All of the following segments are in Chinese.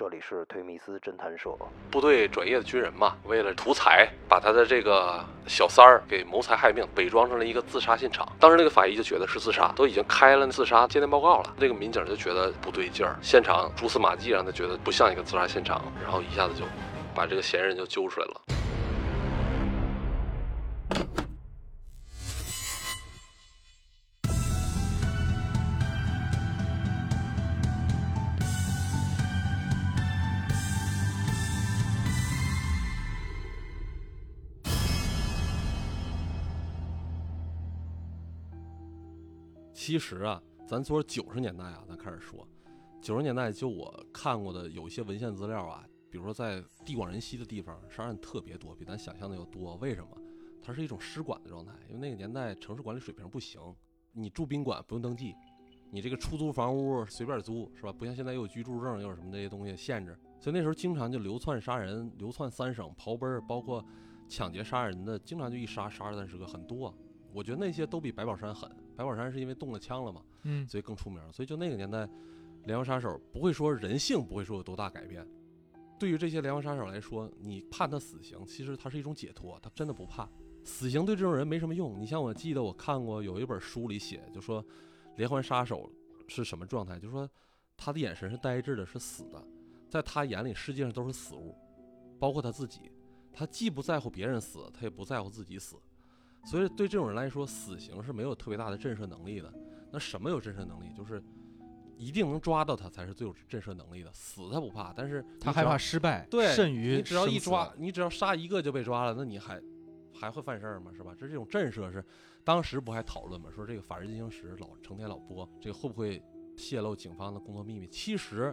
这里是推密斯侦探社。部队转业的军人嘛，为了图财，把他的这个小三儿给谋财害命，伪装成了一个自杀现场。当时那个法医就觉得是自杀，都已经开了自杀鉴定报告了。那个民警就觉得不对劲儿，现场蛛丝马迹让他觉得不像一个自杀现场，然后一下子就把这个嫌疑人就揪出来了。其实啊，咱说90年代啊，咱开始说，90年代就我看过的有一些文献资料啊，比如说在地广人稀的地方，杀案特别多，比咱想象的要多。为什么？它是一种尸管的状态，因为那个年代城市管理水平不行，你住宾馆不用登记，你这个出租房屋随便租，是吧？不像现在又有居住证，又有什么这些东西限制，所以那时候经常就流窜杀人，流窜三省、刨奔，包括抢劫杀人的，经常就一杀杀20-30个，很多。我觉得那些都比白宝山狠，白宝山是因为动了枪了嘛，所以更出名。所以就那个年代，连环杀手不会说人性不会说有多大改变。对于这些连环杀手来说，你判他死刑，其实他是一种解脱，他真的不怕死刑，对这种人没什么用。你像我记得我看过有一本书里写，就说连环杀手是什么状态，就是说他的眼神是呆滞的，是死的，在他眼里世界上都是死物，包括他自己，他既不在乎别人死，他也不在乎自己死。所以对这种人来说，死刑是没有特别大的震慑能力的。那什么有震慑能力？就是一定能抓到他才是最有震慑能力的。死他不怕，但是他害怕失败，对，甚于你只要一抓，你只要杀一个就被抓了，那你还会犯事儿吗？是吧？这种震慑是当时不还讨论吗？说这个《法制进行时》成天老播，这个会不会泄露警方的工作秘密？其实，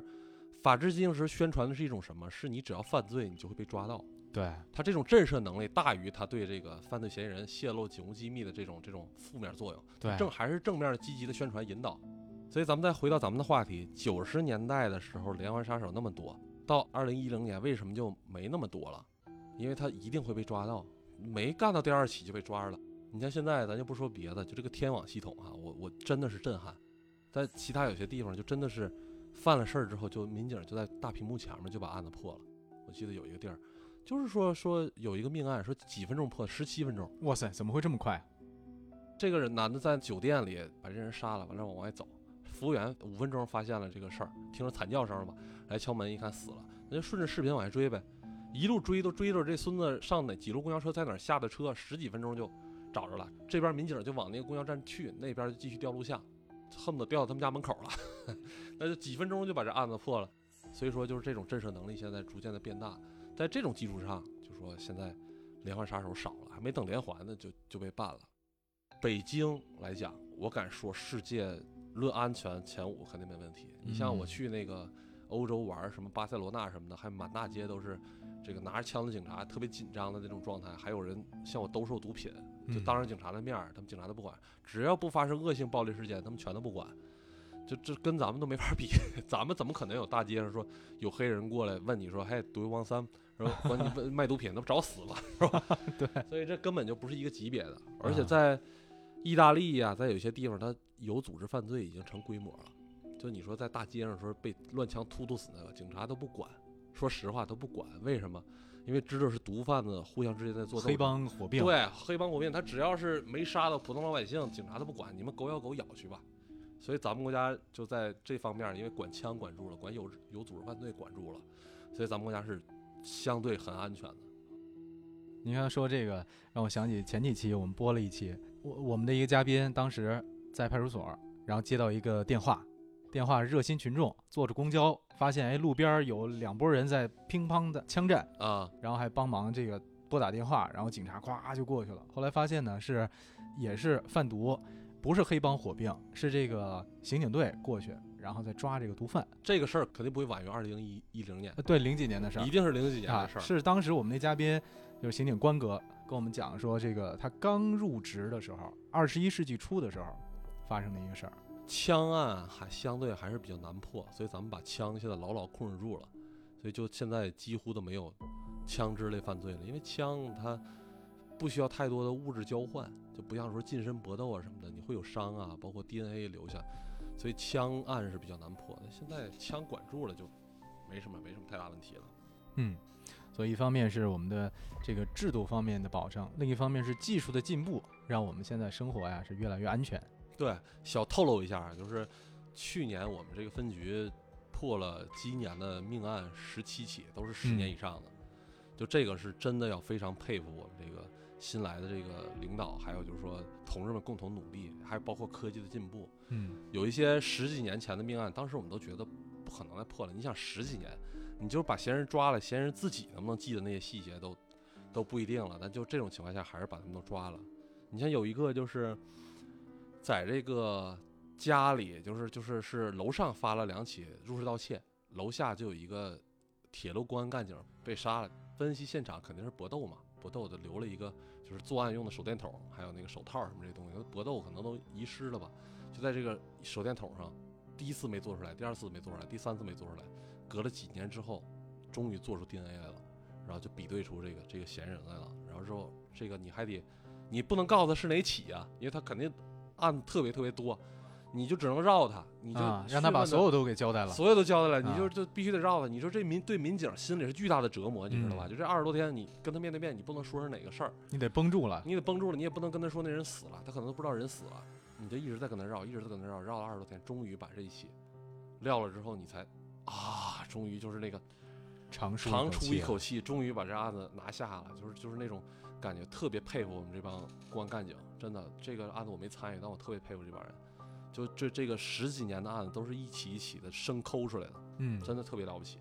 《法制进行时》宣传的是一种什么？是你只要犯罪，你就会被抓到。对，他这种震慑能力大于他对这个犯罪嫌疑人泄露警务机密的这种负面作用。对，还是正面积极的宣传引导。所以咱们再回到咱们的话题，90年代的时候连环杀手那么多，到2010年为什么就没那么多了？因为他一定会被抓到，没干到第二起就被抓了。你像现在咱就不说别的，就这个天网系统啊，我真的是震撼。在其他有些地方就真的是犯了事儿之后，就民警就在大屏幕前面就把案子破了。我记得有一个地儿，就是说有一个命案，说几分钟破，17分钟。哇塞，怎么会这么快？这个人男的在酒店里把这人杀了，完了往外走，服务员5分钟发现了这个事儿，听着惨叫声吧，来敲门一看死了，那就顺着视频往下追呗，一路追都追着这孙子上哪几路公交车，在哪下的车，10几分钟就找着了。这边民警就往那个公交站去，那边就继续调录像，恨不得调到他们家门口了那就几分钟就把这案子破了。所以说就是这种震慑能力现在逐渐的变大。在这种基础上，就说现在连环杀手少了，还没等连环呢就被办了。北京来讲，我敢说世界论安全前5肯定没问题。你像我去那个欧洲玩，什么巴塞罗那什么的，还满大街都是这个拿着枪的警察，特别紧张的那种状态，还有人向我兜售毒品，就当着警察的面，他们警察都不管，只要不发生恶性暴力事件，他们全都不管。就这跟咱们都没法比，咱们怎么可能有大街上说有黑人过来问你说，嘿，do you want some？是吧？管你卖毒品，那不找死了，是吧？对，所以这根本就不是一个级别的。而且在意大利啊，在有些地方，它有组织犯罪已经成规模了。就你说在大街上说被乱枪突死那个，警察都不管，说实话都不管。为什么？因为知道是毒贩子互相之间在做黑帮火并。对，黑帮火并，他只要是没杀到普通老百姓，警察都不管，你们狗咬狗咬去吧。所以咱们国家就在这方面，因为管枪管住了，管有组织犯罪管住了，所以咱们国家是相对很安全的。你刚才说这个让我想起前几期我们播了一期，我们的一个嘉宾当时在派出所，然后接到一个电话，热心群众坐着公交发现，哎，路边有2拨人在乒乓的枪战啊，然后还帮忙这个拨打电话，然后警察咵就过去了。后来发现呢也是贩毒，不是黑帮火并，是这个刑警队过去，然后再抓这个毒贩。这个事儿肯定不会晚于2010年，对，0几年的事儿，一定是0几年的事儿。是当时我们那嘉宾就是刑警关哥跟我们讲说，这个他刚入职的时候，21世纪初的时候发生的一个事儿。枪案还相对还是比较难破，所以咱们把枪现在牢控制住了，所以就现在几乎都没有枪支类犯罪了，因为枪它不需要太多的物质交换，就不像说近身搏斗啊什么的，你会有伤啊，包括 DNA 留下，所以枪案是比较难破的。现在枪管住了，就没什么太大问题了。嗯，所以一方面是我们的这个制度方面的保障，另一方面是技术的进步，让我们现在生活呀是越来越安全。对，小透露一下，就是去年我们这个分局破了鸡年的命案17起，都是10年以上的。就这个是真的要非常佩服我们这个新来的这个领导，还有就是说同志们共同努力，还包括科技的进步。有一些10几年前的命案，当时我们都觉得不可能再破了。你想10几年，你就把嫌人抓了，嫌人自己能不能记得那些细节都不一定了。但就这种情况下，还是把他们都抓了。你像有一个就是在这个家里，就是楼上发了2起入室盗窃，楼下就有一个铁路公安干警被杀了。分析现场肯定是搏斗嘛，搏斗的留了一个就是作案用的手电筒，还有那个手套什么这些东西，搏斗可能都遗失了吧，就在这个手电筒上，第一次没做出来，第二次没做出来，第三次没做出来，隔了几年之后终于做出 DNA 来了，然后就比对出这个嫌疑人来了。然后之后这个你不能告诉他是哪起啊，因为他肯定案子特别特别多，你就只能绕他，你就让他把所有都给交代了，所有都交代了，你就必须得绕他。你说这对民警心里是巨大的折磨，你知道吧？就这20多天，你跟他面对面，你不能说是哪个事儿，你得绷住了，你也不能跟他说那人死了，他可能都不知道人死了，你就一直在跟他绕，绕了20多天，终于把这一起撂了之后，你才终于就是那个长出一口气，终于把这案子拿下了，就是那种感觉，特别佩服我们这帮公安干警，真的，这个案子我没参与，但我特别佩服这帮人。就这个10几年的案子，都是一起的生抠出来的，真的特别了不起。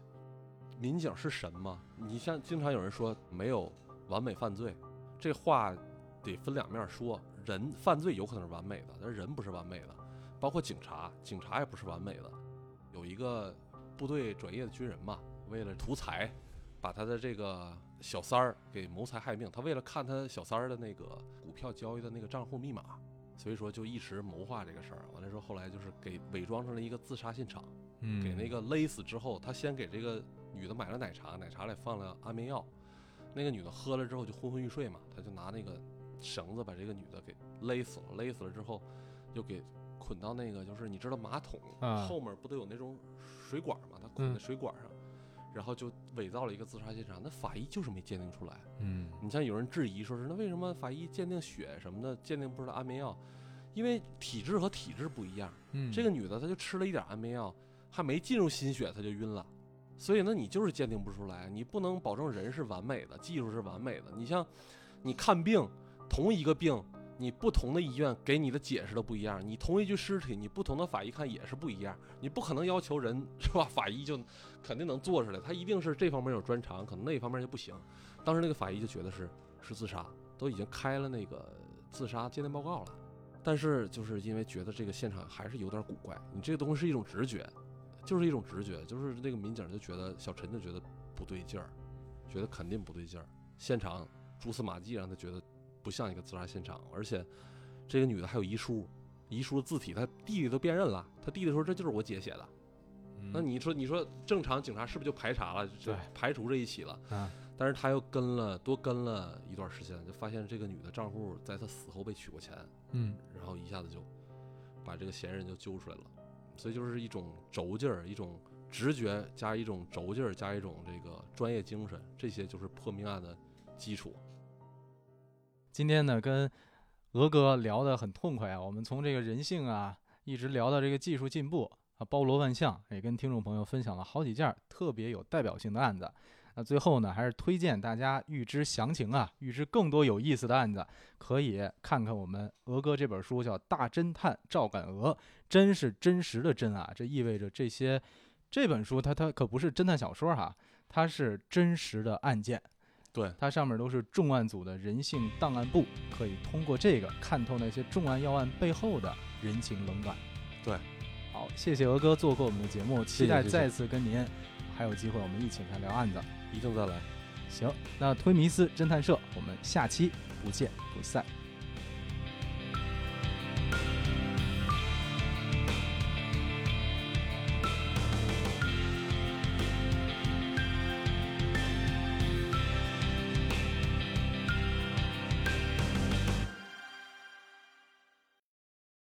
民警是神吗？你像经常有人说没有完美犯罪，这话得分两面说。人犯罪有可能是完美的，但是人不是完美的，包括警察也不是完美的。有一个部队转业的军人嘛，为了图财，把他的这个小三儿给谋财害命。他为了看他小三儿的那个股票交易的那个账户密码。所以说就一直谋划这个事儿，完了之后后来就是给伪装成了一个自杀现场，给那个勒死之后，他先给这个女的买了奶茶里放了安眠药，那个女的喝了之后就昏昏欲睡嘛，他就拿那个绳子把这个女的给勒死了之后，又给捆到那个就是你知道马桶后面不都有那种水管嘛，他捆在水管上，然后就伪造了一个自杀现场，那法医就是没鉴定出来。你像有人质疑说是那为什么法医鉴定血什么的鉴定不出来安眠药，因为体质不一样。这个女的她就吃了一点安眠药，还没进入心血她就晕了，所以呢你就是鉴定不出来，你不能保证人是完美的，技术是完美的。你像你看病，同一个病你不同的医院给你的解释都不一样，你同一具尸体，你不同的法医看也是不一样，你不可能要求人是吧？法医就肯定能做出来，他一定是这方面有专长，可能那方面就不行。当时那个法医就觉得是自杀，都已经开了那个自杀鉴定报告了，但是就是因为觉得这个现场还是有点古怪，你这个东西是一种直觉，就是那个民警就觉得小陈就觉得不对劲儿，觉得肯定不对劲儿，现场蛛丝马迹让他觉得。不像一个自杀现场，而且这个女的还有遗书字体，她弟弟都辨认了，她弟弟说这就是我姐写的。那你说正常警察是不是就排查了，就排除这一起了？但是他又多跟了一段时间，就发现这个女的账户在她死后被取过钱，然后一下子就把这个嫌疑人就揪出来了。所以就是一种轴劲儿，一种直觉加一种轴劲儿加一种这个专业精神，这些就是破命案的基础。今天呢，跟鹅哥聊得很痛快啊！我们从这个人性啊，一直聊到这个技术进步啊，包罗万象，也跟听众朋友分享了好几件特别有代表性的案子。那最后呢，还是推荐大家预知详情啊，预知更多有意思的案子，可以看看我们鹅哥这本书，叫《大侦探赵敢鹅》，真是真实的真啊！这意味着这本书它可不是侦探小说哈，它是真实的案件。对，它上面都是重案组的人性档案簿，可以通过这个看透那些重案要案背后的人情冷暖。对，好，谢谢鹅哥做客我们的节目，期待再次跟您还有机会我们一起来聊案子，一定再来。行，那推迷思侦探社，我们下期不见不散。